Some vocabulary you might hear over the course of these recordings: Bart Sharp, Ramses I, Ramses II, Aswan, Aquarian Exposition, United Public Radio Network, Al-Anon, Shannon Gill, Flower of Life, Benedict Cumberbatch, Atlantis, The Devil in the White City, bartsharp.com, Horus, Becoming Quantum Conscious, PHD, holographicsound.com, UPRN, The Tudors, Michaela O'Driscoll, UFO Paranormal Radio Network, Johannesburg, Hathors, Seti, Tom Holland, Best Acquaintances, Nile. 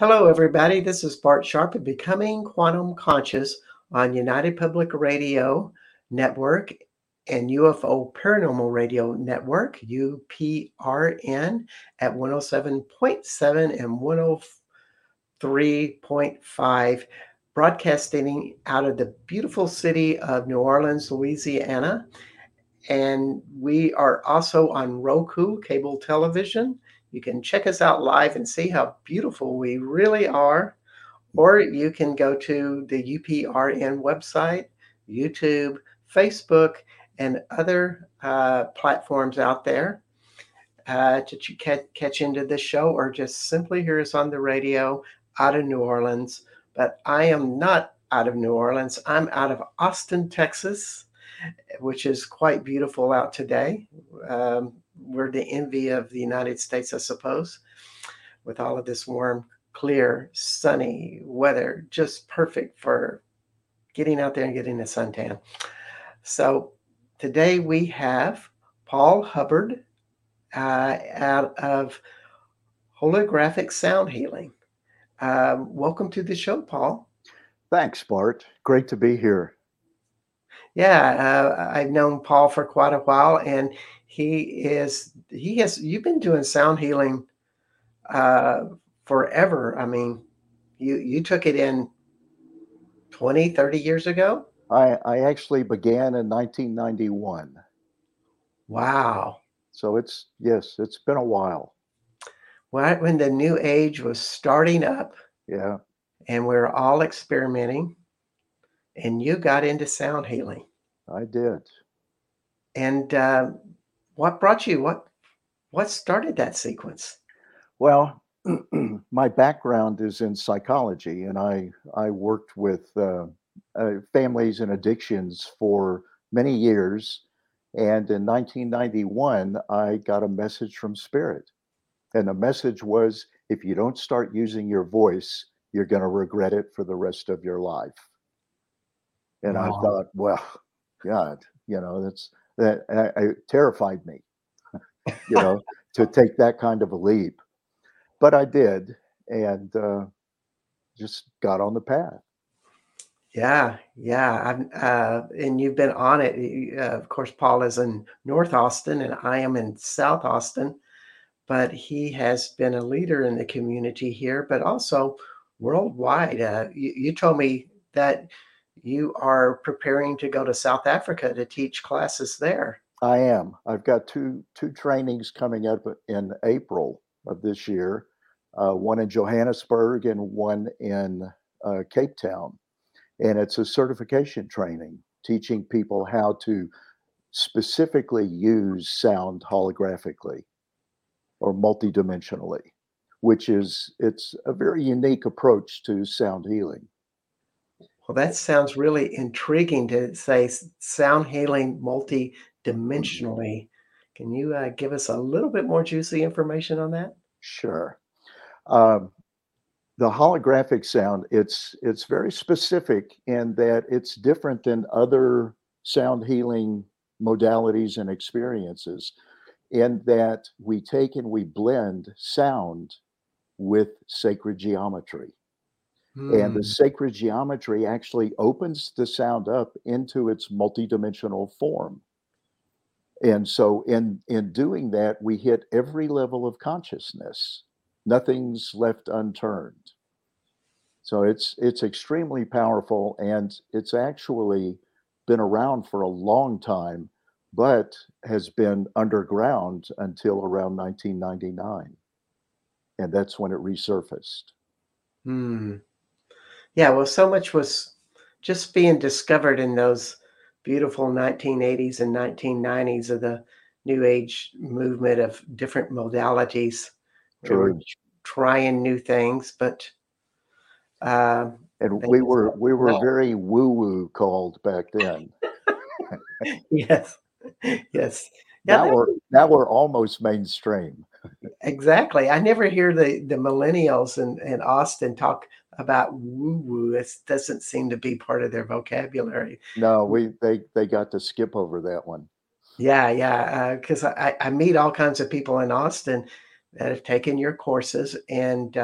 Hello, everybody. This is Bart Sharp of Becoming Quantum Conscious on United Public Radio Network and UFO Paranormal Radio Network, UPRN, at 107.7 and 103.5, broadcasting out of the beautiful city of New Orleans, Louisiana. And we are also on Roku cable television. You can check us out live and see how beautiful we really are. Or you can go to the UPRN website, YouTube, Facebook, and other platforms out there to catch into this show, or just simply hear us on the radio out of New Orleans. But I am not out of New Orleans. I'm out of Austin, Texas, which is quite beautiful out today. We're the envy of the United States, I suppose, with all of this warm, clear, sunny weather, just perfect for getting out there and getting a suntan. So today we have Paul Hubbert out of Holographic Sound Healing. Welcome to the show, Paul. Thanks, Bart. Great to be here. Yeah, I've known Paul for quite a while, and you've been doing sound healing forever. I mean, you took it in 20, 30 years ago? I actually began in 1991. Wow. So it's been a while. Right when the new age was starting up. Yeah. And we were all experimenting. And you got into sound healing. I did. And what brought you? What started that sequence? Well, my background is in psychology, and I worked with families and addictions for many years. And in 1991, I got a message from Spirit, and the message was: if you don't start using your voice, you're going to regret it for the rest of your life. And wow. I thought, well, God, it terrified me, to take that kind of a leap. But I did, and just got on the path. Yeah. And you've been on it. Of course, Paul is in North Austin, and I am in South Austin. But he has been a leader in the community here, but also worldwide. You told me that you are preparing to go to South Africa to teach classes there. I am. I've got two trainings coming up in April of this year, one in Johannesburg and one in Cape Town. And it's a certification training, teaching people how to specifically use sound holographically or multidimensionally, it's a very unique approach to sound healing. Well, that sounds really intriguing to say sound healing multidimensionally. Can you give us a little bit more juicy information on that? Sure. The holographic sound, it's very specific in that it's different than other sound healing modalities and experiences in that we take and we blend sound with sacred geometry. And the sacred geometry actually opens the sound up into its multidimensional form. And so in doing that, we hit every level of consciousness. Nothing's left unturned. So it's extremely powerful, and it's actually been around for a long time, but has been underground until around 1999. And that's when it resurfaced. Yeah, well, so much was just being discovered in those beautiful 1980s and 1990s of the New Age movement of different modalities. True. We were trying new things, but and we were very woo-woo called back then. Yes. Now we're almost mainstream. Exactly. I never hear the millennials in Austin talk about woo-woo. It doesn't seem to be part of their vocabulary. No, they got to skip over that one. Yeah. Because I meet all kinds of people in Austin that have taken your courses, and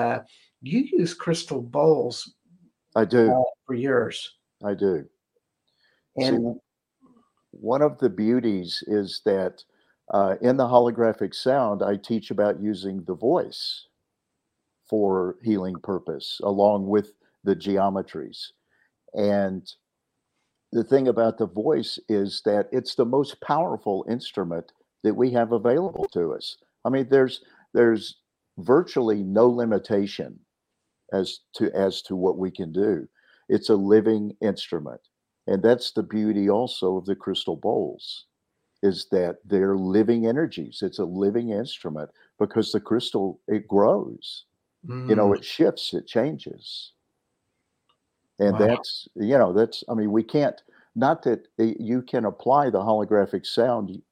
You use crystal bowls. I do. For years. I do. And see, one of the beauties is that in the holographic sound, I teach about using the voice for healing purpose, along with the geometries. And the thing about the voice is that it's the most powerful instrument that we have available to us. I mean, there's virtually no limitation as to what we can do. It's a living instrument. And that's the beauty also of the crystal bowls, is that they're living energies. It's a living instrument because the crystal, it grows, it shifts, it changes. And wow. That's we can't, not that you can apply the holographic sound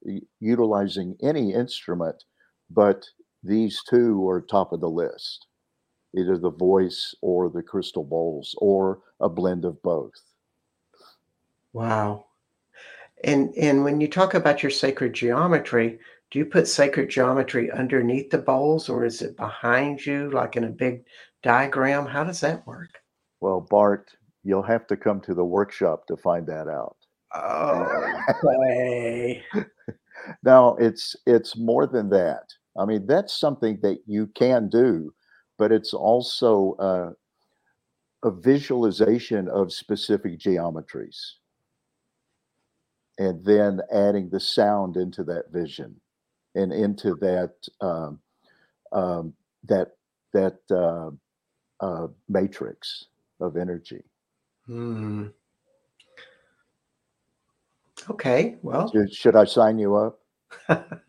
utilizing any instrument, but these two are top of the list, either the voice or the crystal bowls or a blend of both. Wow. And when you talk about your sacred geometry, do you put sacred geometry underneath the bowls, or is it behind you like in a big diagram? How does that work? Well, Bart, you'll have to come to the workshop to find that out. Oh, okay. Now, it's more than that. I mean, that's something that you can do, but it's also a visualization of specific geometries, and then adding the sound into that vision and into that matrix of energy. Hmm. Okay. Well, should I sign you up? I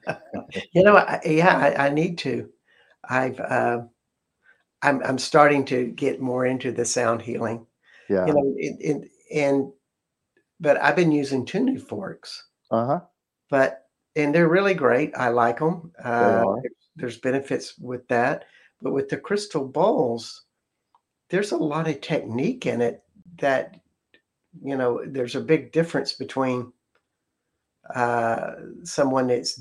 need to. I'm starting to get more into the sound healing. Yeah. But I've been using 2 new forks. Uh-huh. And they're really great. I like them. There's benefits with that, but with the crystal bowls, there's a lot of technique in it that, there's a big difference between someone that's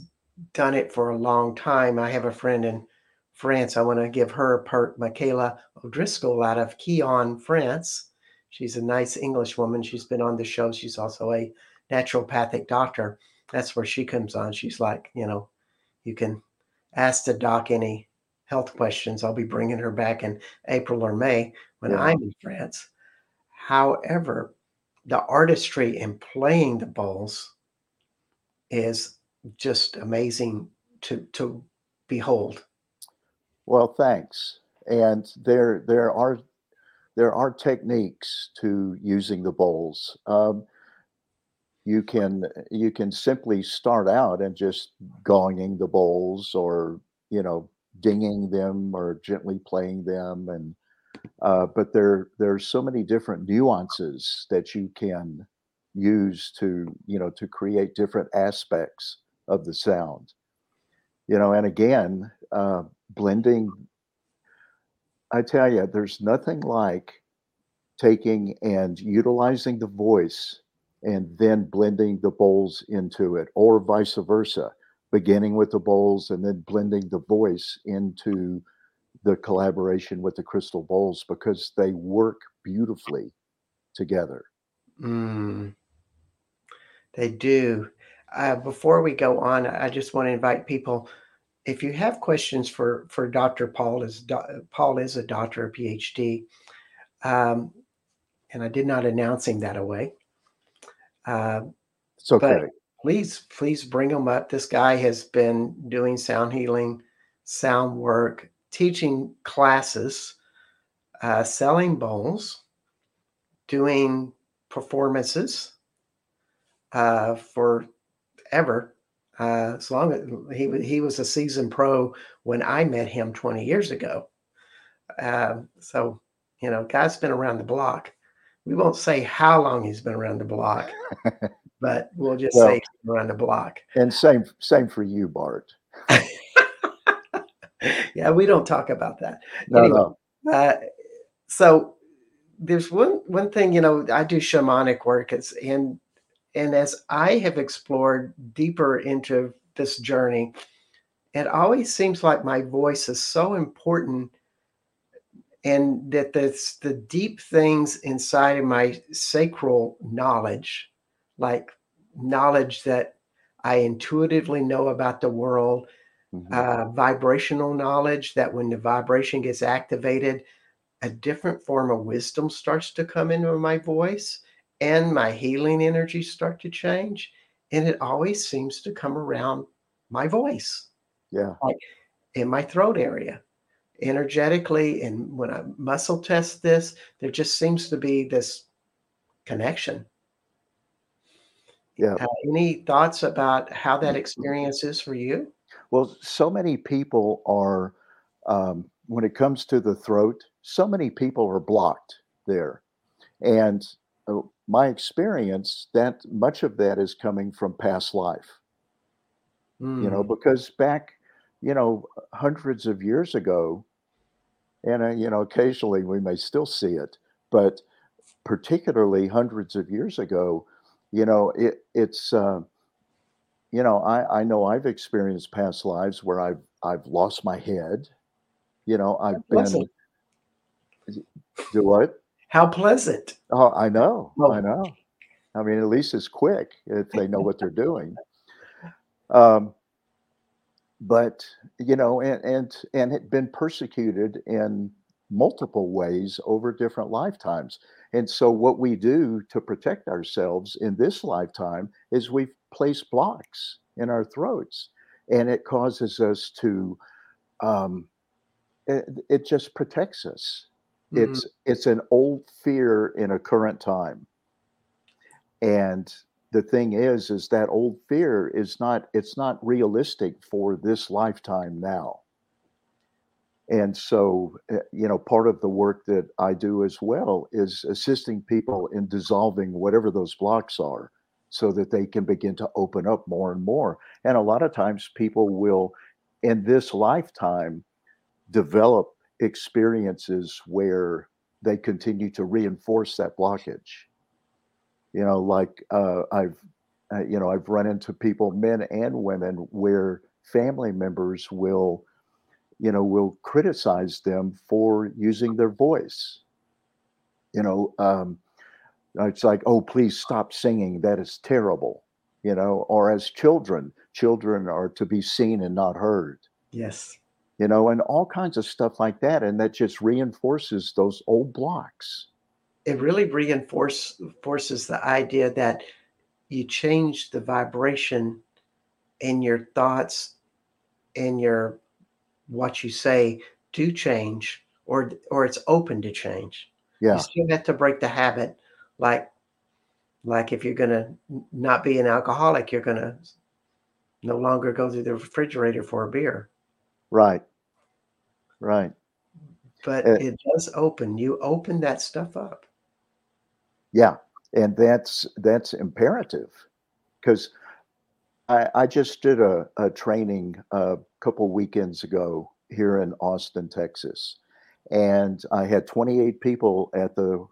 done it for a long time. I have a friend in France. I want to give her a perk, Michaela O'Driscoll out of Keyon, France. She's a nice English woman. She's been on the show. She's also a naturopathic doctor. That's where she comes on. She's like, you can ask the doc any health questions. I'll be bringing her back in April or May when I'm in France. However, the artistry in playing the bowls is just amazing to behold. Well, thanks. And there are techniques to using the bowls. You can simply start out and just gonging the bowls, or dinging them, or gently playing them, and but there's so many different nuances that you can use to create different aspects of the sound. And again, blending. I tell you, there's nothing like taking and utilizing the voice and then blending the bowls into it, or vice versa, beginning with the bowls and then blending the voice into the collaboration with the crystal bowls, because they work beautifully together. Mm, they do. Before we go on, I just want to invite people, if you have questions for Dr. Paul, Paul is a doctor, a PhD, and I did not announce him that away. It's okay. But please bring him up. This guy has been doing sound healing, sound work, teaching classes, selling bowls, doing performances forever. As long as he was a seasoned pro when I met him 20 years ago. Guy's been around the block. We won't say how long he's been around the block, but we'll just say he's been around the block. And same for you, Bart. Yeah, we don't talk about that. No. So there's one thing, I do shamanic work. And as I have explored deeper into this journey, it always seems like my voice is so important and that that's the deep things inside of my sacral knowledge, like knowledge that I intuitively know about the world, vibrational knowledge that when the vibration gets activated, a different form of wisdom starts to come into my voice and my healing energies start to change. And it always seems to come around my voice. Yeah. Like in my throat area energetically. And when I muscle test this, there just seems to be this connection. Yeah. Any thoughts about how that experience is for you? Well, so many people are, when it comes to the throat, so many people are blocked there. And my experience, that much of that is coming from past life, you know, because back, you know, hundreds of years ago, and, you know, occasionally we may still see it, but particularly hundreds of years ago, you know, it's, you know, I know I've experienced past lives where I've lost my head, you know, I've been, do what? How pleasant. Oh, I know. Oh. I know. I mean, at least it's quick if they know what they're doing. But, you know, and had been persecuted in multiple ways over different lifetimes. And so what we do to protect ourselves in this lifetime is we place blocks in our throats, and it causes us to, it just protects us. It's an old fear in a current time. And the thing is that old fear is not, it's not realistic for this lifetime now. And so, you know, part of the work that I do as well is assisting people in dissolving whatever those blocks are so that they can begin to open up more and more. And a lot of times people will, in this lifetime, develop experiences where they continue to reinforce that blockage. You know, like I've run into people, men and women, where family members will criticize them for using their voice. You know, it's like, oh, please stop singing. That is terrible. You know, or as children are to be seen and not heard. Yes. You know, and all kinds of stuff like that. And that just reinforces those old blocks. It really reinforces the idea that you change the vibration in your thoughts and your, what you say do change, or it's open to change. Yeah. You still have to break the habit. Like if you're going to not be an alcoholic, you're going to no longer go through the refrigerator for a beer. Right. But it does open. You open that stuff up. Yeah. And that's imperative, because I just did a training a couple weekends ago here in Austin, Texas, and I had 28 people at the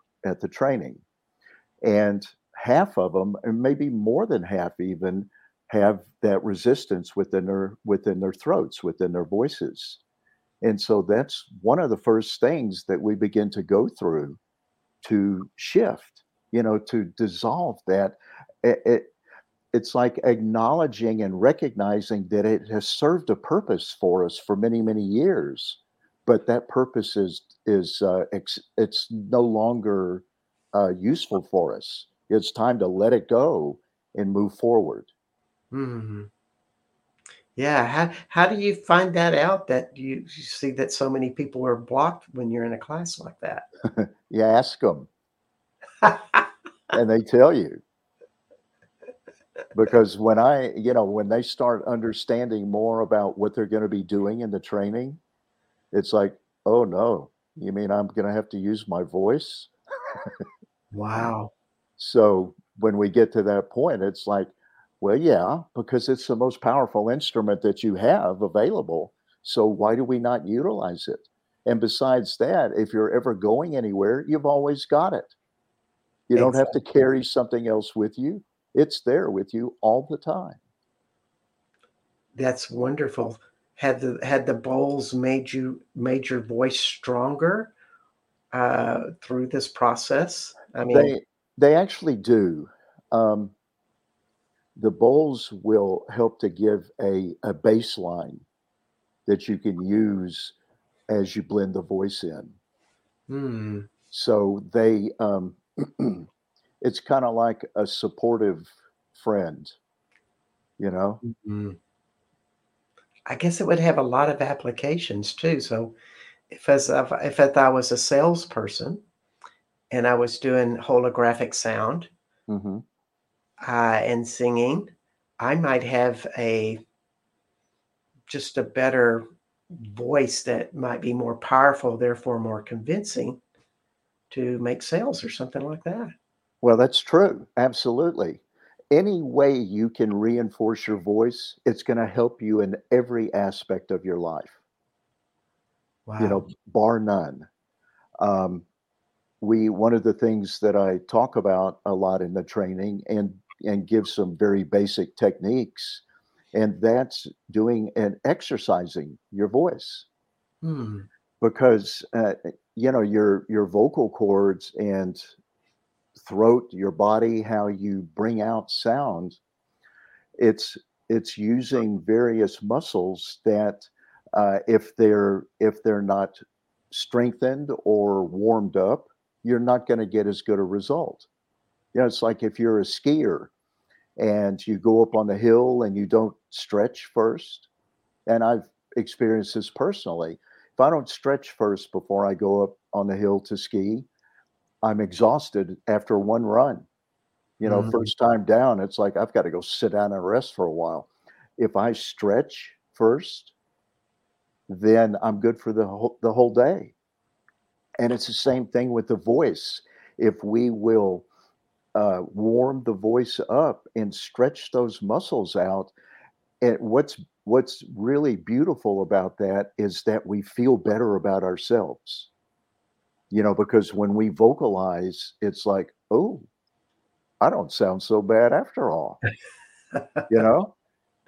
training, and half of them, and maybe more than half even, have that resistance within their throats, within their voices. And so that's one of the first things that we begin to go through to shift, you know, to dissolve that. It's like acknowledging and recognizing that it has served a purpose for us for many, many years, but that purpose is no longer useful for us. It's time to let it go and move forward. Mm-hmm. Yeah. How do you find that out, that you see that so many people are blocked when you're in a class like that? You ask them and they tell you, because when I, you know, when they start understanding more about what they're going to be doing in the training, it's like, oh no, you mean I'm going to have to use my voice? Wow. So when we get to that point, it's like, well, yeah, because it's the most powerful instrument that you have available. So why do we not utilize it? And besides that, if you're ever going anywhere, you've always got it. You don't have to carry something else with you. It's there with you all the time. That's wonderful. Had the bowls made your voice stronger, through this process? I mean, they actually do. The bowls will help to give a baseline that you can use as you blend the voice in. Mm. So they, it's kind of like a supportive friend, you know? Mm-hmm. I guess it would have a lot of applications too. So if I was a salesperson and I was doing holographic sound, mm-hmm. And singing, I might have just a better voice that might be more powerful, therefore more convincing to make sales or something like that. Well, that's true. Absolutely. Any way you can reinforce your voice, it's going to help you in every aspect of your life. Wow. You know, bar none. One of the things that I talk about a lot in the training and give some very basic techniques, and that's doing and exercising your voice. Hmm. Because, you know, your vocal cords and throat, your body, how you bring out sound, it's using various muscles that if they're not strengthened or warmed up, you're not going to get as good a result. You know, it's like if you're a skier and you go up on the hill and you don't stretch first. And I've experienced this personally. If I don't stretch first before I go up on the hill to ski, I'm exhausted after one run. You know, mm-hmm. First time down, it's like, I've got to go sit down and rest for a while. If I stretch first, then I'm good for the whole day. And it's the same thing with the voice. If we will warm the voice up and stretch those muscles out, and what's really beautiful about that is that we feel better about ourselves. You know, because when we vocalize, it's like, oh, I don't sound so bad after all. You know,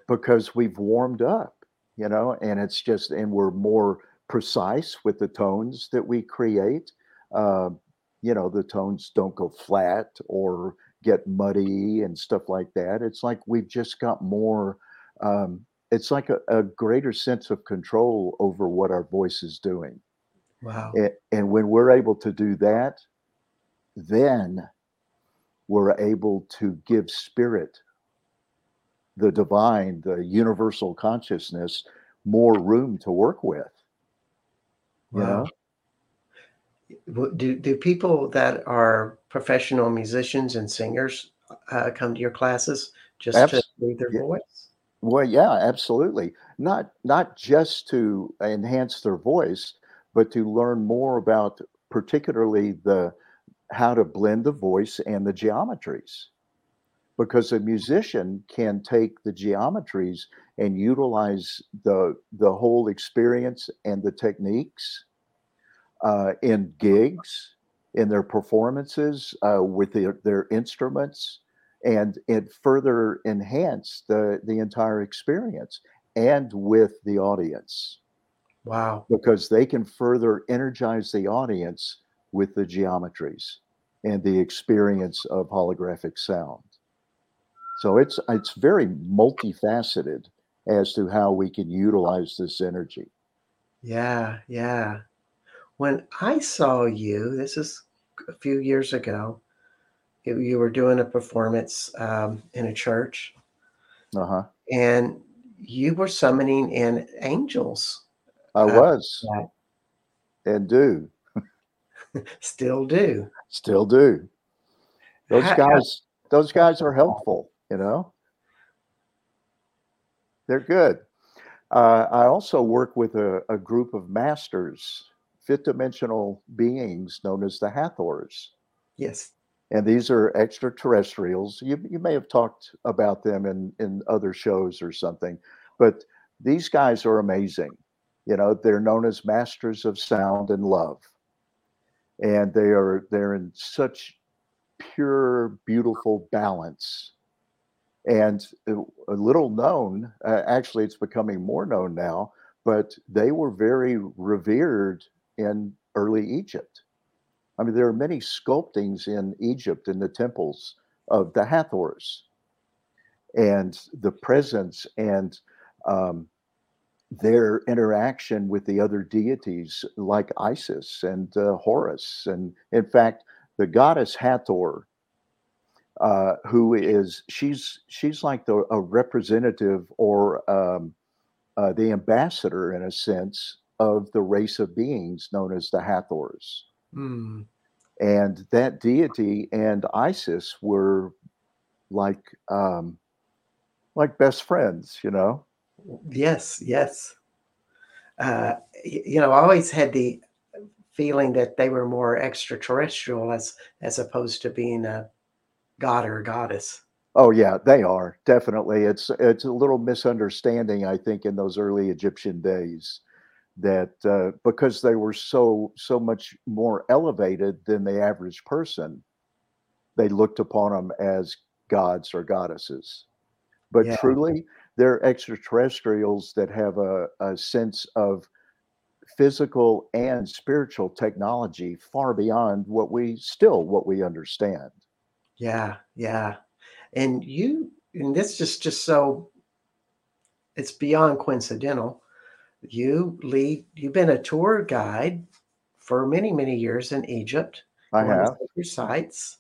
because we've warmed up. You know, and it's just, and we're more precise with the tones that we create. You know, the tones don't go flat or get muddy and stuff like that. It's like we've just got more, it's like a greater sense of control over what our voice is doing. Wow. And when we're able to do that, then we're able to give spirit, the divine, the universal consciousness, more room to work with. Wow. Do people that are professional musicians and singers come to your classes just to lead their voice? Well, yeah, absolutely. Not just to enhance their voice, but to learn more about particularly how to blend the voice and the geometries. Because a musician can take the geometries and utilize the whole experience and the techniques in gigs, in their performances, with their instruments, and it further enhance the entire experience and with the audience. Wow. Because they can further energize the audience with the geometries and the experience of holographic sound. So it's very multifaceted as to how we can utilize this energy. Yeah, yeah. When I saw you, this is a few years ago, you were doing a performance in a church. Uh-huh. And you were summoning in angels. I was. And do. Still do. Still do. Those guys are helpful. You know, they're good. I also work with a group of masters, fifth dimensional beings known as the Hathors. Yes. And these are extraterrestrials. You may have talked about them in other shows or something, but these guys are amazing. You know, they're known as masters of sound and love. And they're in such pure, beautiful balance. And a little known, actually it's becoming more known now, but they were very revered in early Egypt I mean, there are many sculptings in Egypt in the temples of the Hathors, and the presence and their interaction with the other deities like Isis and Horus. And in fact, the goddess Hathor, who is, she's like a representative or the ambassador, in a sense, of the race of beings known as the Hathors. Mm. And that deity and Isis were like best friends, you know? Yes, yes. You know, I always had the feeling that they were more extraterrestrial as opposed to being a god or a goddess. Oh yeah, they are, definitely. It's a little misunderstanding, I think, in those early Egyptian days, that because they were so much more elevated than the average person, they looked upon them as gods or goddesses. But yeah, truly, they're extraterrestrials that have a sense of physical and spiritual technology far beyond what we understand. Yeah, yeah. And this is just so, it's beyond coincidental. You've been a tour guide for many, many years in Egypt. I have. Your sites.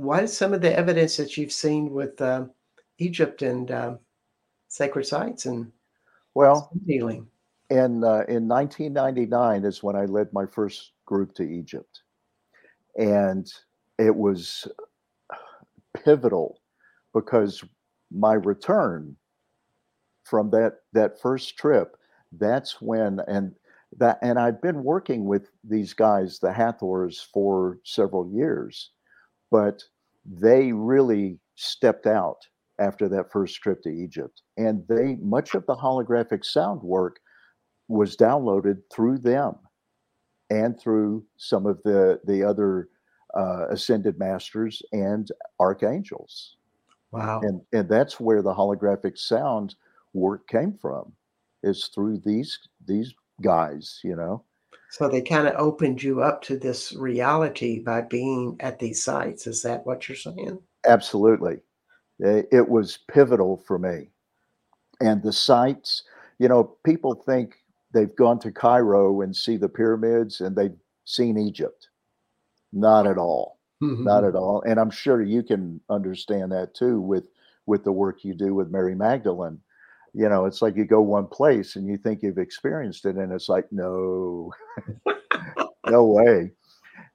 What is some of the evidence that you've seen with Egypt and sacred sites and healing? In 1999 is when I led my first group to Egypt, and it was pivotal because my return from that first trip, that's when and I've been working with these guys, the Hathors, for several years. But they really stepped out after that first trip to Egypt. And much of the holographic sound work was downloaded through them and through some of the other ascended masters and archangels. Wow. And that's where the holographic sound work came from, is through these guys, you know. So they kind of opened you up to this reality by being at these sites. Is that what you're saying? Absolutely. It was pivotal for me. And the sites, you know, people think they've gone to Cairo and see the pyramids and they've seen Egypt. Not at all. Mm-hmm. Not at all. And I'm sure you can understand that too with the work you do with Mary Magdalene. You know, it's like you go one place and you think you've experienced it, and it's like, no, no way.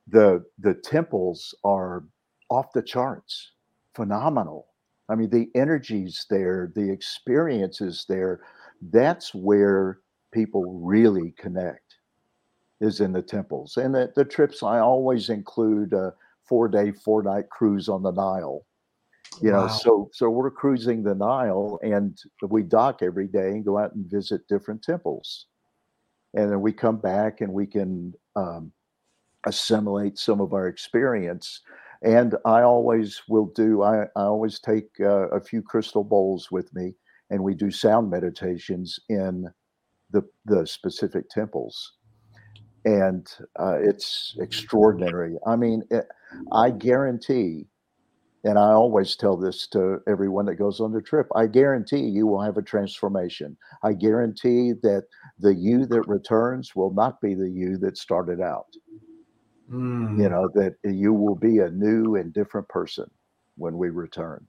The temples are off the charts, phenomenal. I mean, the energy's there, the experience is there. That's where people really connect, is in the temples. And the trips, I always include a 4-day, 4-night cruise on the Nile. You know, wow. So we're cruising the Nile, and we dock every day and go out and visit different temples. And then we come back and we can assimilate some of our experience. And I always take a few crystal bowls with me, and we do sound meditations in the specific temples. And it's extraordinary. I mean, I guarantee, and I always tell this to everyone that goes on the trip, I guarantee you will have a transformation. I guarantee that the you that returns will not be the you that started out. Mm. You know, that you will be a new and different person when we return.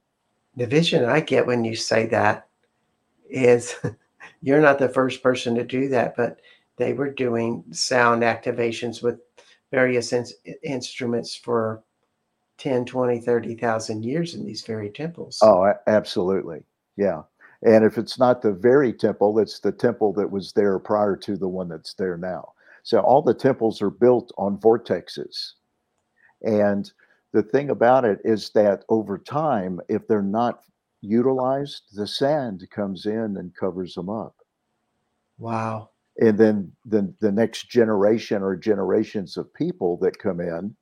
The vision I get when you say that is you're not the first person to do that, but they were doing sound activations with various instruments for 10, 20, 30,000 years in these very temples. Oh, absolutely. Yeah. And if it's not the very temple, it's the temple that was there prior to the one that's there now. So all the temples are built on vortexes. And the thing about it is that over time, if they're not utilized, the sand comes in and covers them up. Wow. And then the next generation or generations of people that come in,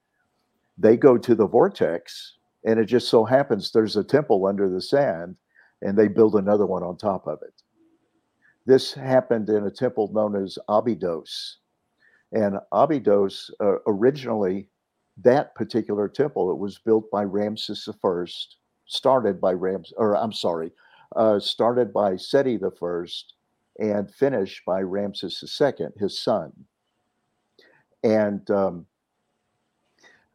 they go to the vortex, and it just so happens there's a temple under the sand, and they build another one on top of it. This happened in a temple known as Abydos, And Abydos, originally, that particular temple, it was built by Ramses I, started by Seti I, and finished by Ramses II, his son. And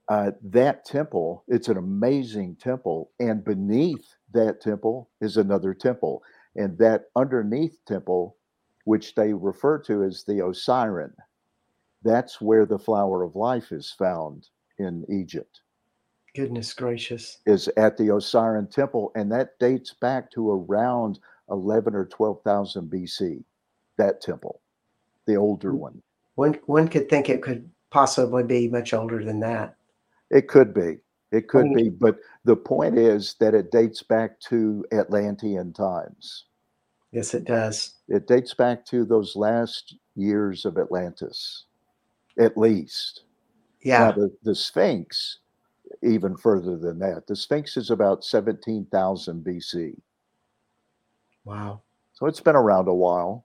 that temple, it's an amazing temple. And beneath that temple is another temple. And that underneath temple, which they refer to as the Osirion, that's where the Flower of Life is found in Egypt. Goodness gracious. Is at the Osirion temple. And that dates back to around 11 or 12,000 BC, that temple, the older one. One could think it could possibly be much older than that. It could be. It could be. But the point is that it dates back to Atlantean times. Yes, it does. It dates back to those last years of Atlantis, at least. Yeah. Now, the Sphinx, even further than that. The Sphinx is about 17,000 BC. Wow. So it's been around a while.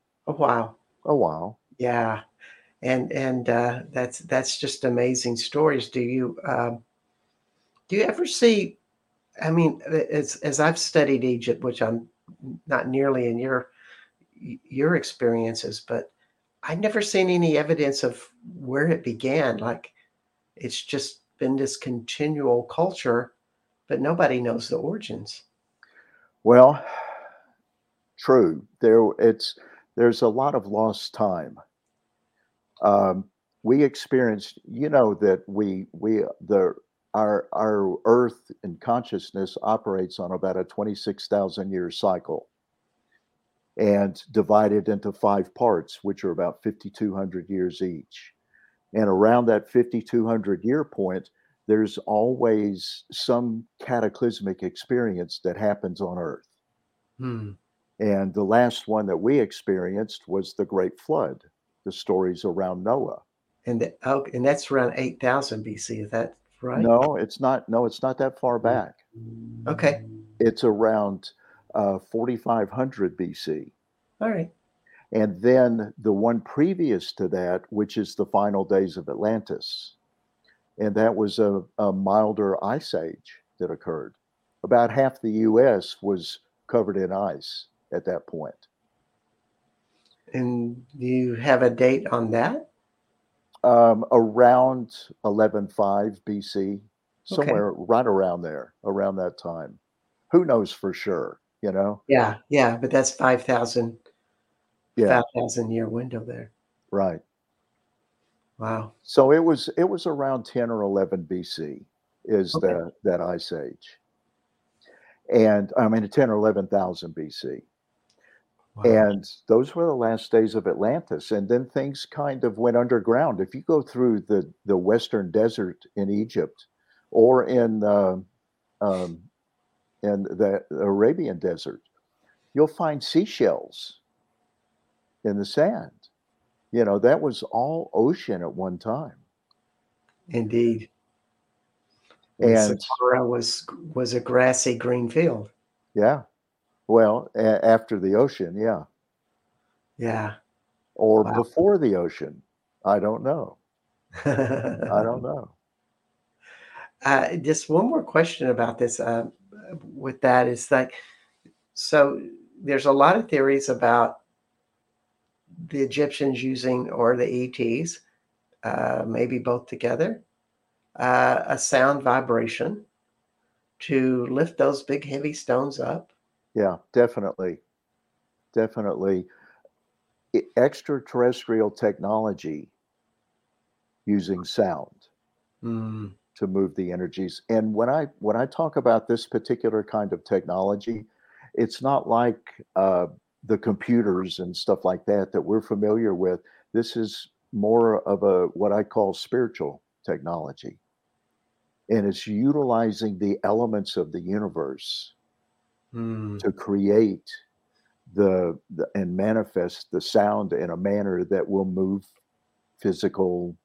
Yeah. And that's just amazing stories. Do you ever see, I mean, as I've studied Egypt, which I'm not nearly in your experiences, but I've never seen any evidence of where it began. Like, it's just been this continual culture, but nobody knows the origins. Well, true. There's a lot of lost time. We experienced, you know, that our Earth and consciousness operates on about a 26,000 year cycle, and divided into 5 parts, which are about 5,200 years each. And around that 5,200 year point, there's always some cataclysmic experience that happens on Earth. Hmm. And the last one that we experienced was the Great Flood. The stories around Noah, and that's around 8,000 BC. Is that right? No, it's not. No, it's not that far back. Okay, it's around 4,500 BC. All right, and then the one previous to that, which is the final days of Atlantis, and that was a milder ice age that occurred. About half the U.S. was covered in ice at that point. And do you have a date on that? Around 11.5 BC, somewhere right around there, around that time. Who knows for sure, you know? Yeah, but that's 5,000 year window there. Right. Wow. So it was around 10 or 11 BC is that ice age. And 10 or 11,000 BC. Wow. And those were the last days of Atlantis. And then things kind of went underground. If you go through the Western Desert in Egypt, or in the Arabian Desert, you'll find seashells in the sand. You know, that was all ocean at one time. Indeed. And Sahara was a grassy green field. Yeah. Well, after the ocean, yeah. Yeah. Or before the ocean. I don't know. Just one more question about this with that is like, so there's a lot of theories about the Egyptians using, or the ETs, maybe both together, a sound vibration to lift those big heavy stones up. Yeah, definitely. Extraterrestrial technology using sound to move the energies. And when I talk about this particular kind of technology, it's not like the computers and stuff like that we're familiar with. This is more of what I call spiritual technology. And it's utilizing the elements of the universe to create the and manifest the sound in a manner that will move physical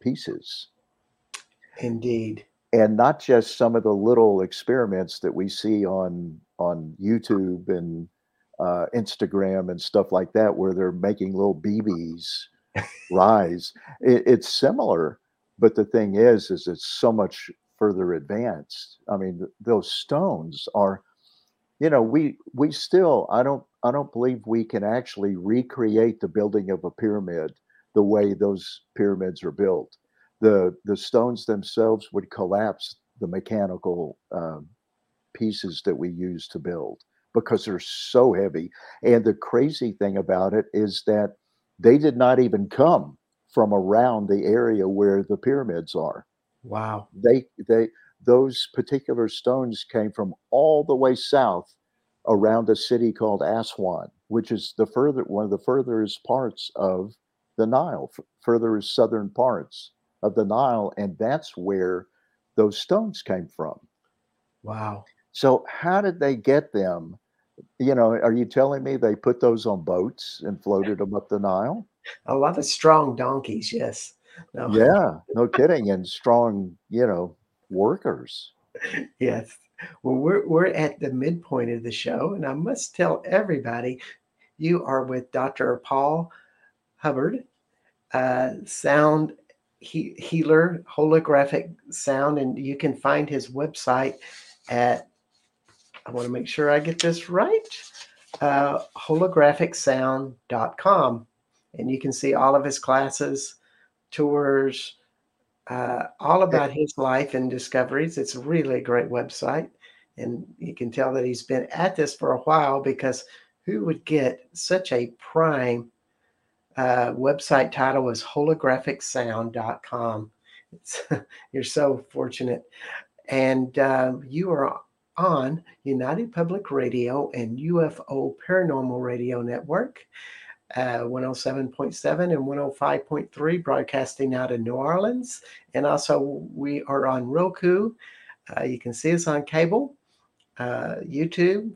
pieces. Indeed. And not just some of the little experiments that we see on YouTube and Instagram and stuff like that, where they're making little BBs rise. It's similar, but the thing is it's so much further advanced. I mean, those stones are, you know, we still, I don't believe we can actually recreate the building of a pyramid the way those pyramids are built. The stones themselves would collapse the mechanical pieces that we use to build, because they're so heavy. And the crazy thing about it is that they did not even come from around the area where the pyramids are. Wow. Those particular stones came from all the way south around a city called Aswan, which is one of the furthest parts of the Nile, furthest southern parts of the Nile. And that's where those stones came from. Wow. So how did they get them? You know, are you telling me they put those on boats and floated them up the Nile? A lot of strong donkeys, yes. No. Yeah, no kidding. And strong, you know, workers. Yes. Well, we're at the midpoint of the show, and I must tell everybody, you are with Dr. Paul Hubbert, sound healer, holographic sound, and you can find his website at, I want to make sure I get this right, holographicsound.com. And you can see all of his classes, tours, all about his life and discoveries. It's really a great website. And you can tell that he's been at this for a while, because who would get such a prime website title as holographicsound.com? You're so fortunate. And you are on United Public Radio and UFO Paranormal Radio Network, 107.7 and 105.3, broadcasting out of New Orleans. And also we are on Roku. You can see us on cable, YouTube,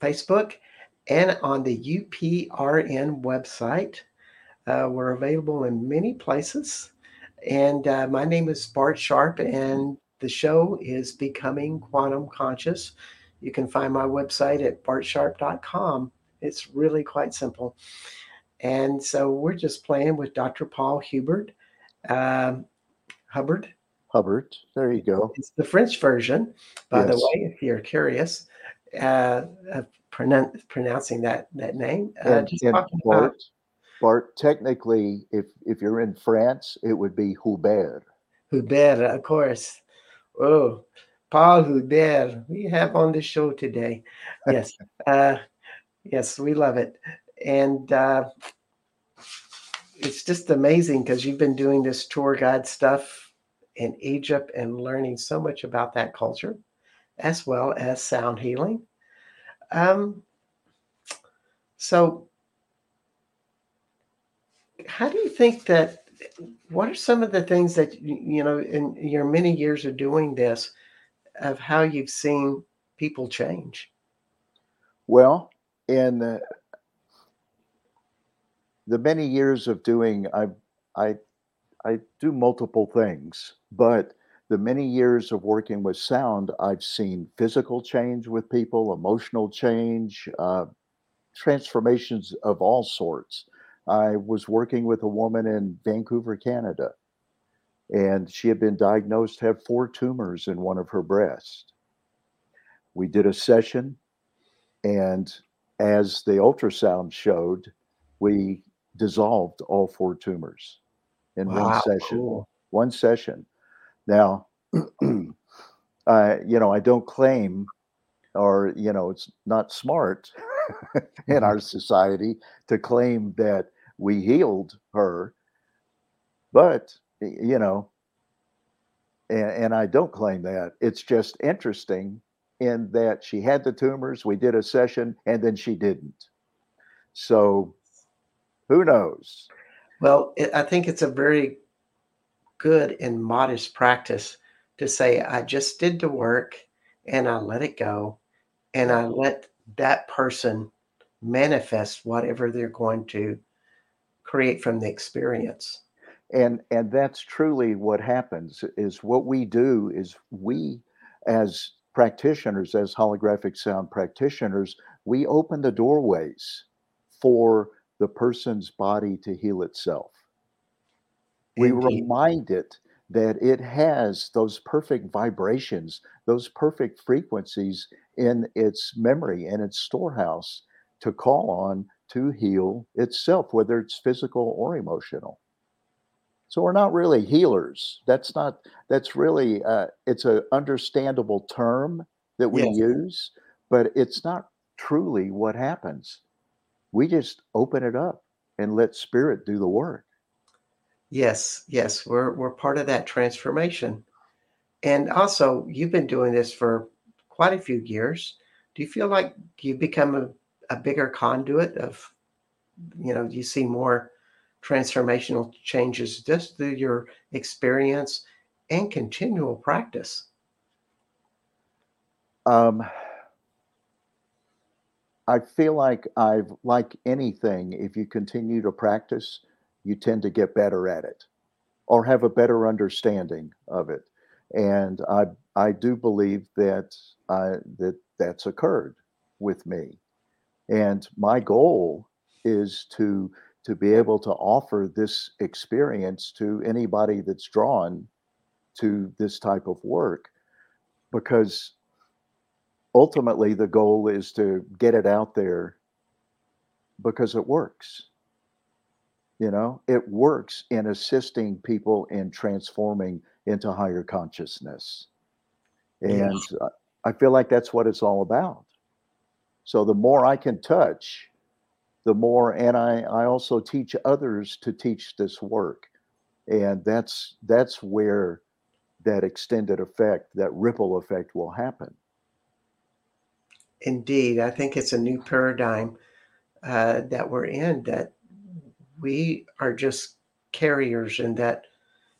Facebook, and on the UPRN website. We're available in many places. And my name is Bart Sharp, and the show is Becoming Quantum Conscious. You can find my website at bartsharp.com. It's really quite simple. And so we're just playing with Dr. Paul Hubbert. Hubbert. There you go. It's the French version, by the way, if you're curious of pronouncing that name. Bart, technically, if you're in France, it would be Hubbert. Hubbert, of course. Oh, Paul Hubbert, we have on the show today. Yes, yes, we love it. And it's just amazing, because you've been doing this tour guide stuff in Egypt and learning so much about that culture, as well as sound healing. So how do you think that, what are some of the things that, you know, in your many years of doing this, of how you've seen people change? Well, in the many years of doing, I do multiple things, but the many years of working with sound, I've seen physical change with people, emotional change, transformations of all sorts. I was working with a woman in Vancouver, Canada, and she had been diagnosed to have 4 tumors in one of her breasts. We did a session, and as the ultrasound showed, we dissolved all 4 tumors in one session. Cool. One session. Now, you know, I don't claim, or, you know, it's not smart in our society to claim that we healed her, but, you know, and I don't claim that. It's just interesting in that she had the tumors, we did a session, and then she didn't. So who knows? Well, I think it's a very good and modest practice to say, I just did the work and I let it go, and I let that person manifest whatever they're going to create from the experience. And that's truly what happens. Is what we do is, we as practitioners, as holographic sound practitioners, we open the doorways for the person's body to heal itself. We remind it that it has those perfect vibrations, those perfect frequencies in its memory and its storehouse to call on to heal itself, whether it's physical or emotional. So we're not really healers. That's really it's an understandable term that we use, but it's not truly what happens. We just open it up and let spirit do the work. Yes. We're part of that transformation. And also, you've been doing this for quite a few years. Do you feel like you've become a bigger conduit of, you see more transformational changes just through your experience and continual practice? I feel like like anything, if you continue to practice, you tend to get better at it or have a better understanding of it. And I do believe that that's occurred with me. And my goal is to be able to offer this experience to anybody that's drawn to this type of work, because ultimately the goal is to get it out there because it works. It works in assisting people in transforming into higher consciousness. And I feel like that's what it's all about. So the more I can touch, the more, and I also teach others to teach this work. And that's where that extended effect, that ripple effect will happen. Indeed. I think it's a new paradigm that we're in, that we are just carriers, and that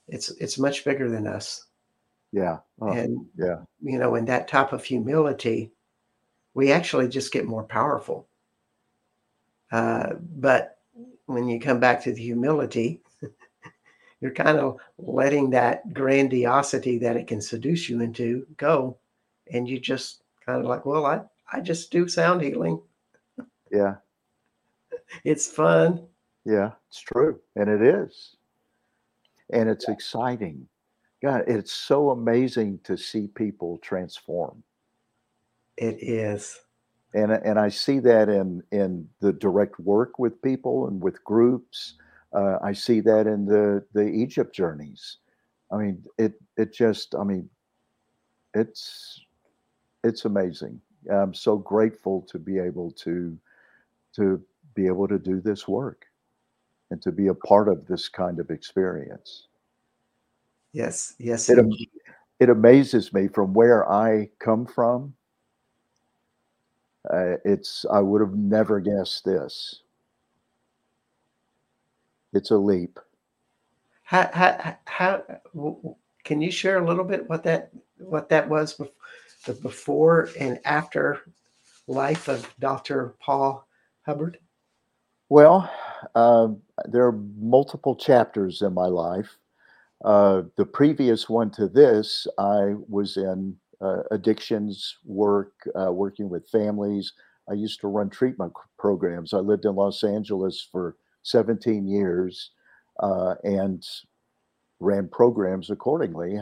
it's much bigger than us. Yeah. Oh, and, in that type of humility, we actually just get more powerful. But when you come back to the humility, you're kind of letting that grandiosity that it can seduce you into go. And you just kind of like, well, I just do sound healing. Yeah. It's fun. Yeah, it's true. And it is. And it's exciting. God, it's so amazing to see people transform. It is. And I see that in the direct work with people and with groups. I see that in the Egypt journeys. I mean, it's amazing. I'm so grateful to be able to do this work and to be a part of this kind of experience. Yes. It amazes me from where I come from. I would have never guessed this. It's a leap. How can you share a little bit what that was, the before and after life of Dr. Paul Hubbert? Well, there are multiple chapters in my life. The previous one to this, I was in addictions work, working with families. I used to run treatment programs. I lived in Los Angeles for 17 years and ran programs accordingly.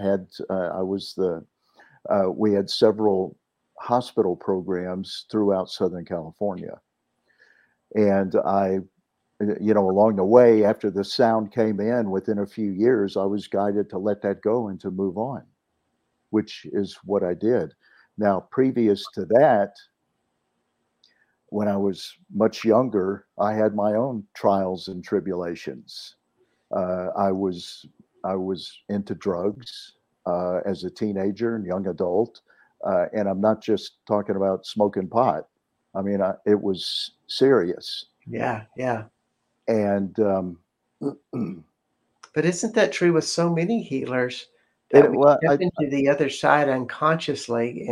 We had several hospital programs throughout Southern California. And I, along the way, after the sound came in, within a few years, I was guided to let that go and to move on, which is what I did. Now, previous to that, when I was much younger, I had my own trials and tribulations. I was into drugs as a teenager and young adult, and I'm not just talking about smoking pot. I mean, it was serious. Yeah. And but isn't that true with so many healers? Step into the other side unconsciously,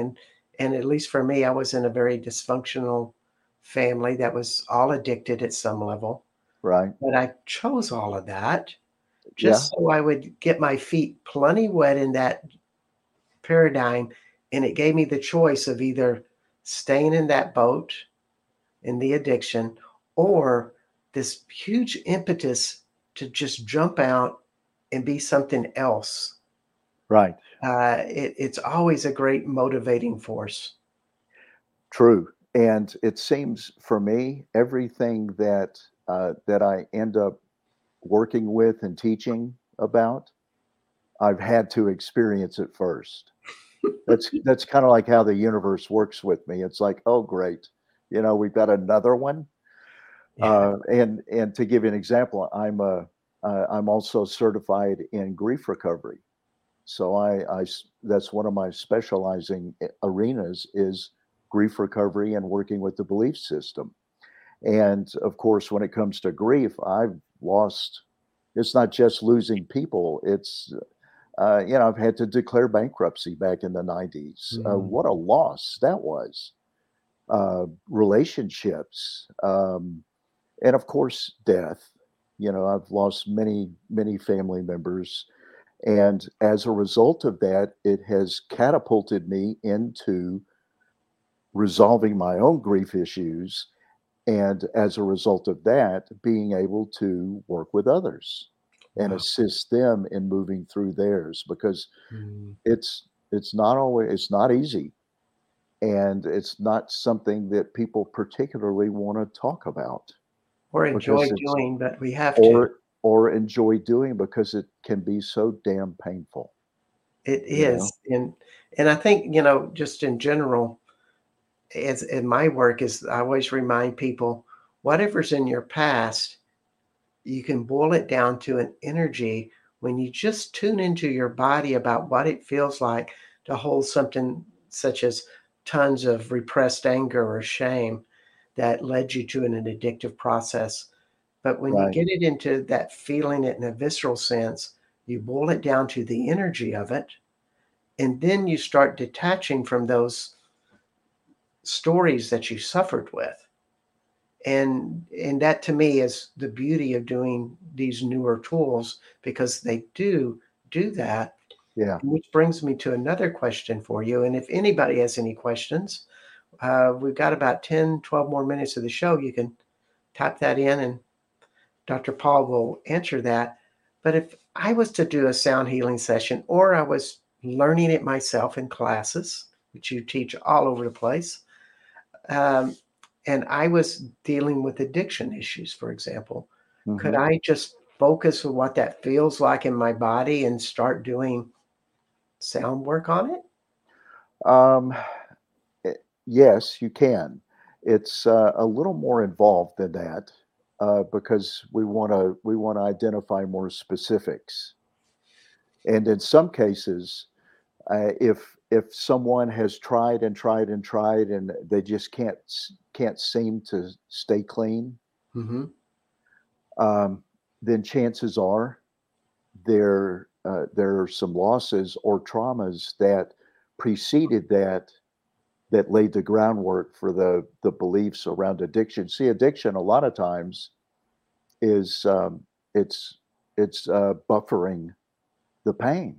and at least for me, I was in a very dysfunctional family that was all addicted at some level. Right. But I chose all of that so I would get my feet plenty wet in that paradigm, and it gave me the choice of either staying in that boat in the addiction or this huge impetus to just jump out and be something else. Right. It's always a great motivating force. True. And it seems for me, everything that that I end up working with and teaching about, I've had to experience it first. That's kind of like how the universe works with me. It's like, oh, great. You know, we've got another one. Yeah. And to give you an example, I'm also certified in grief recovery. So I that's one of my specializing arenas is grief recovery and working with the belief system. And of course, when it comes to grief, I've lost. It's not just losing people. It's, I've had to declare bankruptcy back in the 90s. Mm-hmm. What a loss that was. Relationships. And of course, death. You know, I've lost many, many family members. And as a result of that, it has catapulted me into resolving my own grief issues. And as a result of that, being able to work with others and assist them in moving through theirs, because it's not easy. And it's not something that people particularly want to talk about or enjoy doing, but we have to. Or enjoy doing, because it can be so damn painful. It is. You know? And I think, you know, just in general, as in my work is I always remind people, whatever's in your past, you can boil it down to an energy when you just tune into your body about what it feels like to hold something such as tons of repressed anger or shame that led you to an addictive process. But when you get it into that feeling it in a visceral sense, you boil it down to the energy of it. And then you start detaching from those stories that you suffered with. And that to me is the beauty of doing these newer tools, because they do that. Yeah. Which brings me to another question for you. And if anybody has any questions, we've got about 10, 12 more minutes of the show. You can type that in and Dr. Paul will answer that. But if I was to do a sound healing session, or I was learning it myself in classes, which you teach all over the place, and I was dealing with addiction issues, for example, could I just focus on what that feels like in my body and start doing sound work on it? Yes, you can. It's a little more involved than that. Because we want to identify more specifics, and in some cases, if someone has tried and they just can't seem to stay clean, then chances are there are some losses or traumas that preceded that laid the groundwork for the beliefs around addiction. See, addiction a lot of times is it's buffering the pain.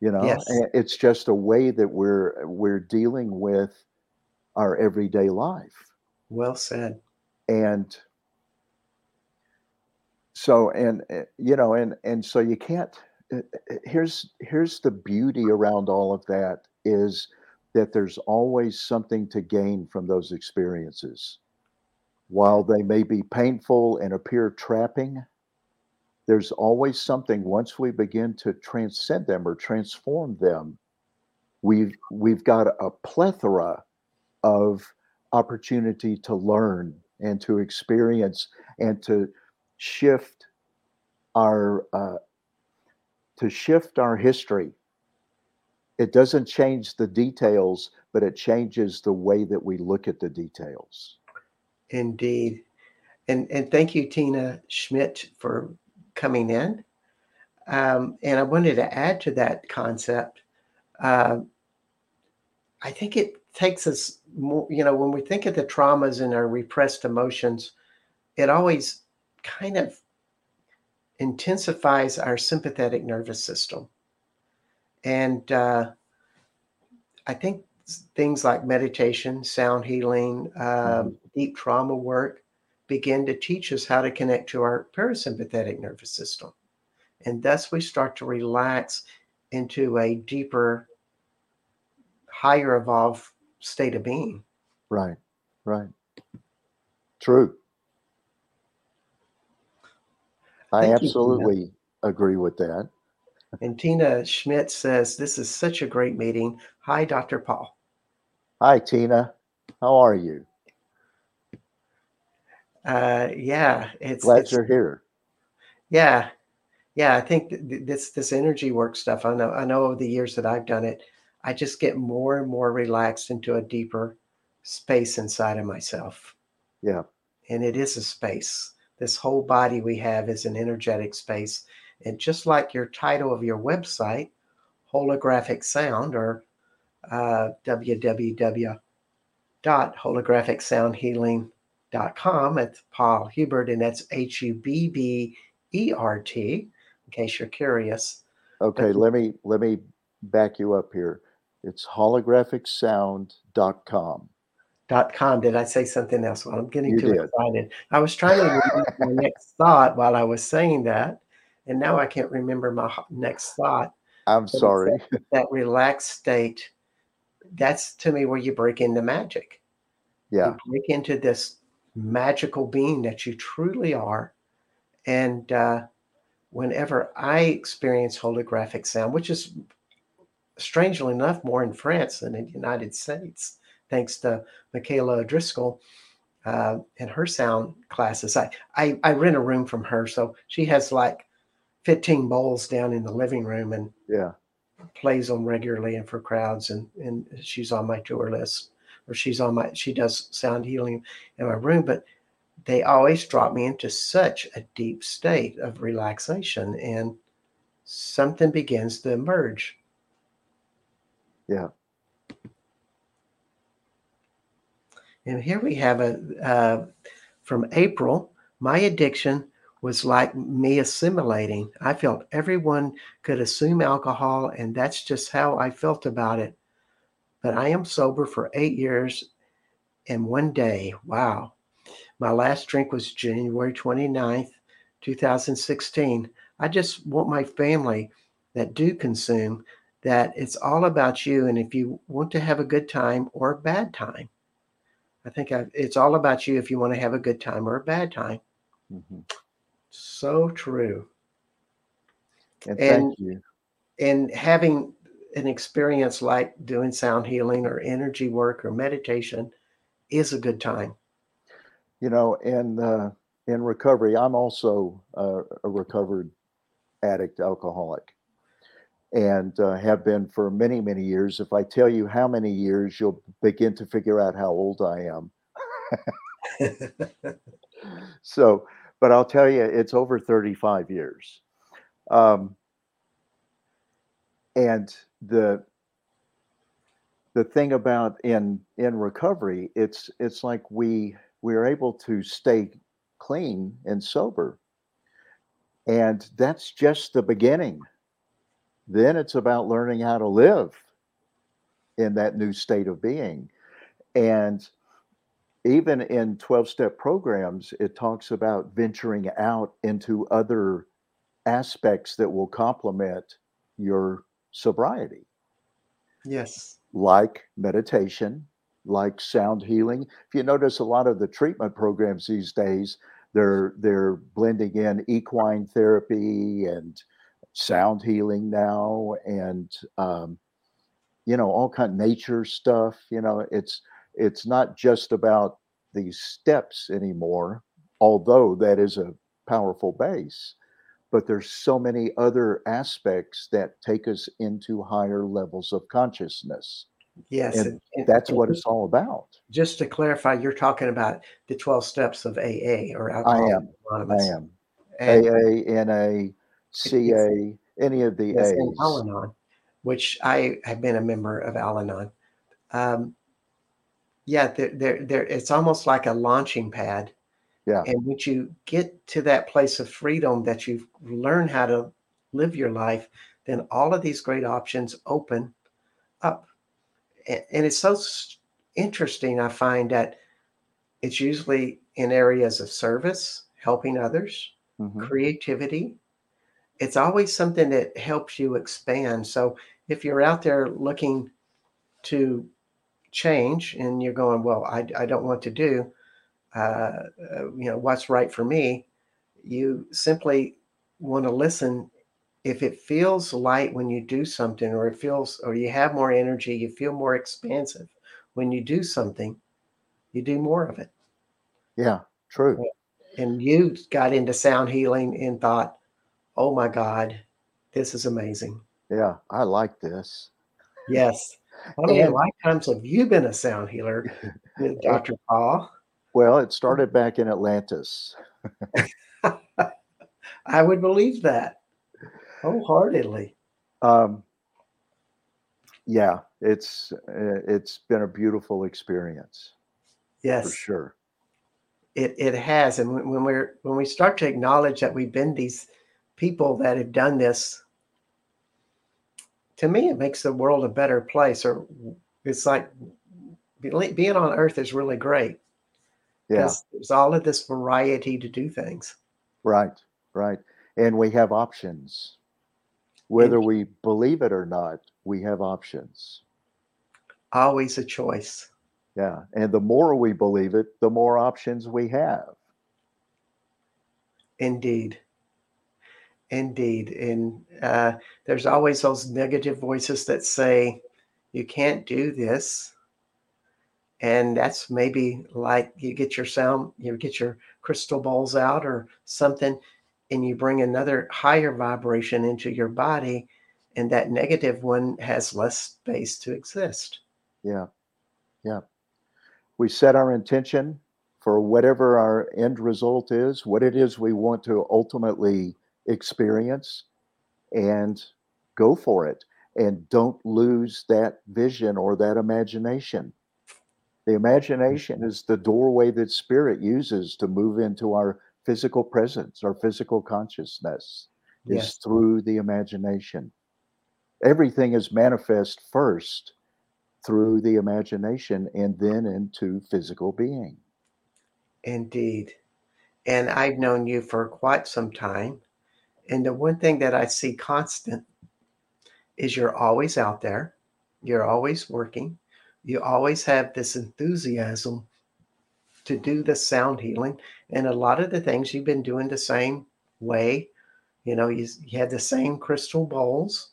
You know, yes. It's just a way that we're dealing with our everyday life. Well said. And so, so you can't. Here's the beauty around all of that is that there's always something to gain from those experiences. While they may be painful and appear trapping, there's always something. Once we begin to transcend them or transform them, we've got a plethora of opportunity to learn and to experience and to shift our history. It doesn't change the details, but it changes the way that we look at the details. Indeed. And thank you, Tina Schmidt, for coming in. And I wanted to add to that concept. I think it takes us more, you know, when we think of the traumas and our repressed emotions, it always kind of intensifies our sympathetic nervous system. And I think things like meditation, sound healing, deep trauma work begin to teach us how to connect to our parasympathetic nervous system. And thus we start to relax into a deeper, higher evolved state of being. Right, right. True. I absolutely agree with that. And Tina Schmidt says, this is such a great meeting. Hi, Dr. Paul. Hi, Tina. How are you? Yeah. Glad you're here. Yeah. Yeah, I think this energy work stuff, I know over the years that I've done it, I just get more and more relaxed into a deeper space inside of myself. Yeah. And it is a space. This whole body we have is an energetic space. And just like your title of your website, Holographic Sound, or www.holographicsoundhealing.com, at Paul Hubbert, and that's Hubbert, in case you're curious. Okay, but let me back you up here. It's holographicsound.com. .com. Did I say something else? Well, I'm getting you too did. Excited. I was trying to remember my next thought while I was saying that, and now I can't remember my next thought. I'm sorry. That relaxed state, that's to me where you break into magic. Yeah. You break into this magical being that you truly are. And whenever I experience holographic sound, which is strangely enough more in France than in the United States, thanks to Michaela O'Driscoll and her sound classes. I rent a room from her, so she has like 15 bowls down in the living room and plays them regularly and for crowds. And she's on my tour list, or she does sound healing in my room, but they always drop me into such a deep state of relaxation, and something begins to emerge. Yeah. And here we have from April, my addiction was like me assimilating. I felt everyone could assume alcohol, and that's just how I felt about it. But I am sober for 8 years and one day. Wow. My last drink was January 29th, 2016. I just want my family that do consume that it's all about you. And if you want to have a good time or a bad time, I think it's all about you if you want to have a good time or a bad time. Mm-hmm. So true. And thank you. And having an experience like doing sound healing or energy work or meditation is a good time. You know, in recovery, I'm also a recovered addict, alcoholic, and have been for many, many years. If I tell you how many years, you'll begin to figure out how old I am. So, but I'll tell you, it's over 35 years. And the thing about in recovery, it's like we're able to stay clean and sober. And that's just the beginning. Then it's about learning how to live in that new state of being. And even in 12-step programs, it talks about venturing out into other aspects that will complement your sobriety. Yes. Like meditation, like sound healing. If you notice, a lot of the treatment programs these days, they're blending in equine therapy and sound healing now, and all kind of nature stuff. You know, it's not just about these steps anymore, although that is a powerful base, but there's so many other aspects that take us into higher levels of consciousness. Yes, and that's what it's all about. Just to clarify, you're talking about the 12 steps of AA, or Alcoholics Anonymous. I am. AA, NA, CA, any of the A's. And Al-Anon, which I have been a member of Al-Anon. It's almost like a launching pad. Yeah. And once you get to that place of freedom that you've learned how to live your life, then all of these great options open up. And it's so interesting, I find that it's usually in areas of service, helping others, creativity. It's always something that helps you expand. So if you're out there looking to change and you're going, well, I don't want to do, you know, what's right for me, you simply want to listen. If it feels light when you do something, or it feels, or you have more energy, you feel more expansive when you do something, you do more of it. Yeah, true. And you got into sound healing and thought, oh my God, this is amazing. Yeah, I like this. Yes. How many lifetimes have you been a sound healer, Dr. Paul? Well, it started back in Atlantis. I would believe that wholeheartedly. Yeah, it's been a beautiful experience. Yes, for sure. It has, and when we start to acknowledge that we've been these people that have done this, to me, it makes the world a better place. Or it's like being on Earth is really great. Yeah, there's all of this variety to do things. Right, and we have options. Whether we believe it or not, we have options. Always a choice. Yeah. And the more we believe it, the more options we have. Indeed. And there's always those negative voices that say, you can't do this. And that's maybe like you get your crystal balls out or something, and you bring another higher vibration into your body, and that negative one has less space to exist. Yeah. We set our intention for whatever our end result is, what it is we want to ultimately experience, and go for it. And don't lose that vision or that imagination. The imagination is the doorway that spirit uses to move into our physical presence, our physical consciousness is through the imagination. Everything is manifest first through the imagination and then into physical being. Indeed. And I've known you for quite some time. And the one thing that I see constant is you're always out there. You're always working. You always have this enthusiasm to do the sound healing. And a lot of the things you've been doing the same way, you know, you had the same crystal bowls,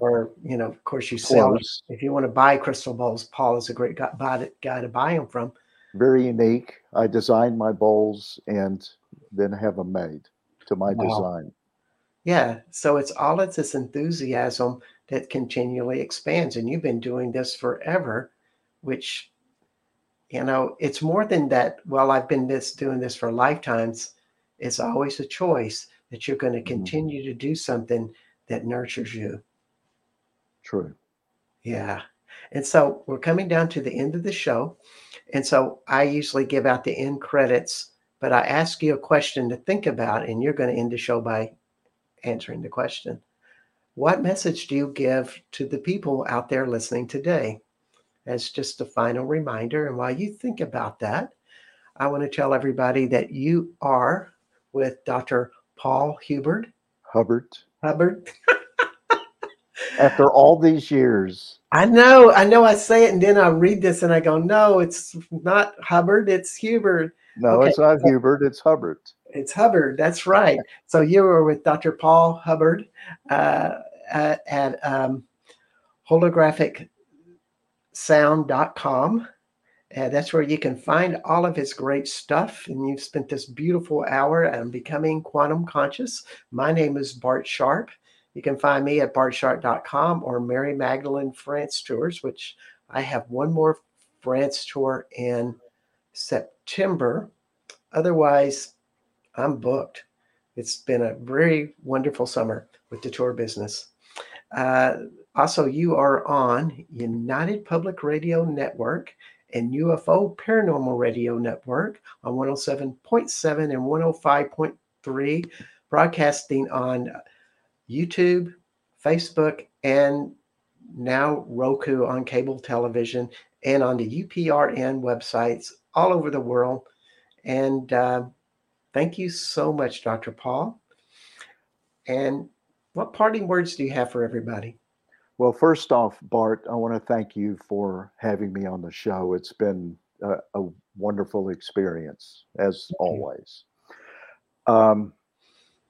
or, you know, of course you sell, if you want to buy crystal bowls, Paul is a great guy to buy them from. Very unique. I designed my bowls and then have them made to my design. Yeah. So it's all of this enthusiasm that continually expands, and you've been doing this forever, which, you know, it's more than that. Well, I've been doing this for lifetimes. It's always a choice that you're going to continue to do something that nurtures you. True. Yeah. And so we're coming down to the end of the show. And so I usually give out the end credits, but I ask you a question to think about, and you're going to end the show by answering the question. What message do you give to the people out there listening today? As just a final reminder. And while you think about that, I want to tell everybody that you are with Dr. Paul Hubbert. After all these years. I know I say it and then I read this and I go, no, it's not Hubbert, it's Hubbert. No, okay. It's not Hubbert, it's Hubbert. It's Hubbert, that's right. So you are with Dr. Paul Hubbert at holographicsound.com. And that's where you can find all of his great stuff. And you've spent this beautiful hour on Becoming Quantum Conscious. My name is Bart Sharp. You can find me at bartsharp.com or Mary Magdalene France Tours, which I have one more France tour in September. Otherwise, I'm booked. It's been a very wonderful summer with the tour business. Also, you are on United Public Radio Network and UFO Paranormal Radio Network on 107.7 and 105.3, broadcasting on YouTube, Facebook, and now Roku on cable television and on the UPRN websites all over the world. And thank you so much, Dr. Paul. And what parting words do you have for everybody? Well, first off, Bart, I want to thank you for having me on the show. It's been a wonderful experience, as always.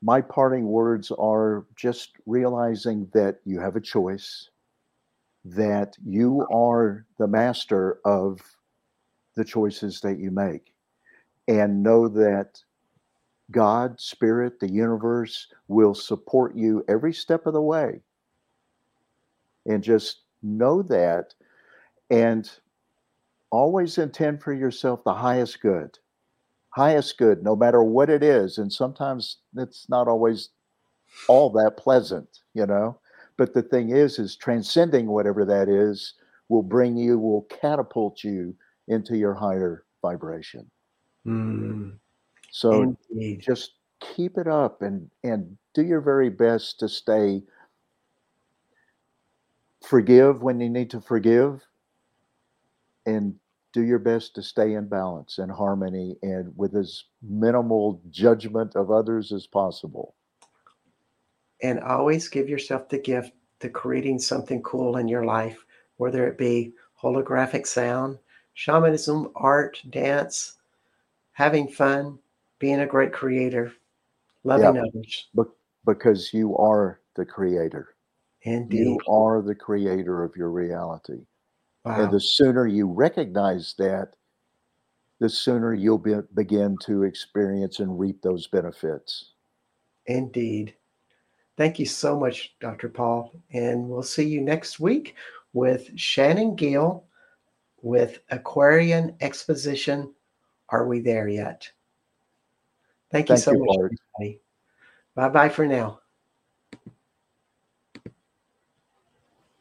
My parting words are just realizing that you have a choice, that you are the master of the choices that you make, and know that God, Spirit, the universe will support you every step of the way. And just know that, and always intend for yourself the highest good, no matter what it is. And sometimes it's not always all that pleasant, you know, but the thing is transcending whatever that is will catapult you into your higher vibration. So indeed, just keep it up and do your very best to stay. Forgive when you need to forgive, and do your best to stay in balance and harmony and with as minimal judgment of others as possible. And always give yourself the gift to creating something cool in your life, whether it be holographic sound, shamanism, art, dance, having fun, being a great creator, loving others. Because you are the creator. Indeed. You are the creator of your reality. Wow. And the sooner you recognize that, the sooner you'll begin to experience and reap those benefits. Indeed. Thank you so much, Dr. Paul. And we'll see you next week with Shannon Gill with Aquarian Exposition. Are we there yet? Thank you so much, everybody. Bye-bye for now.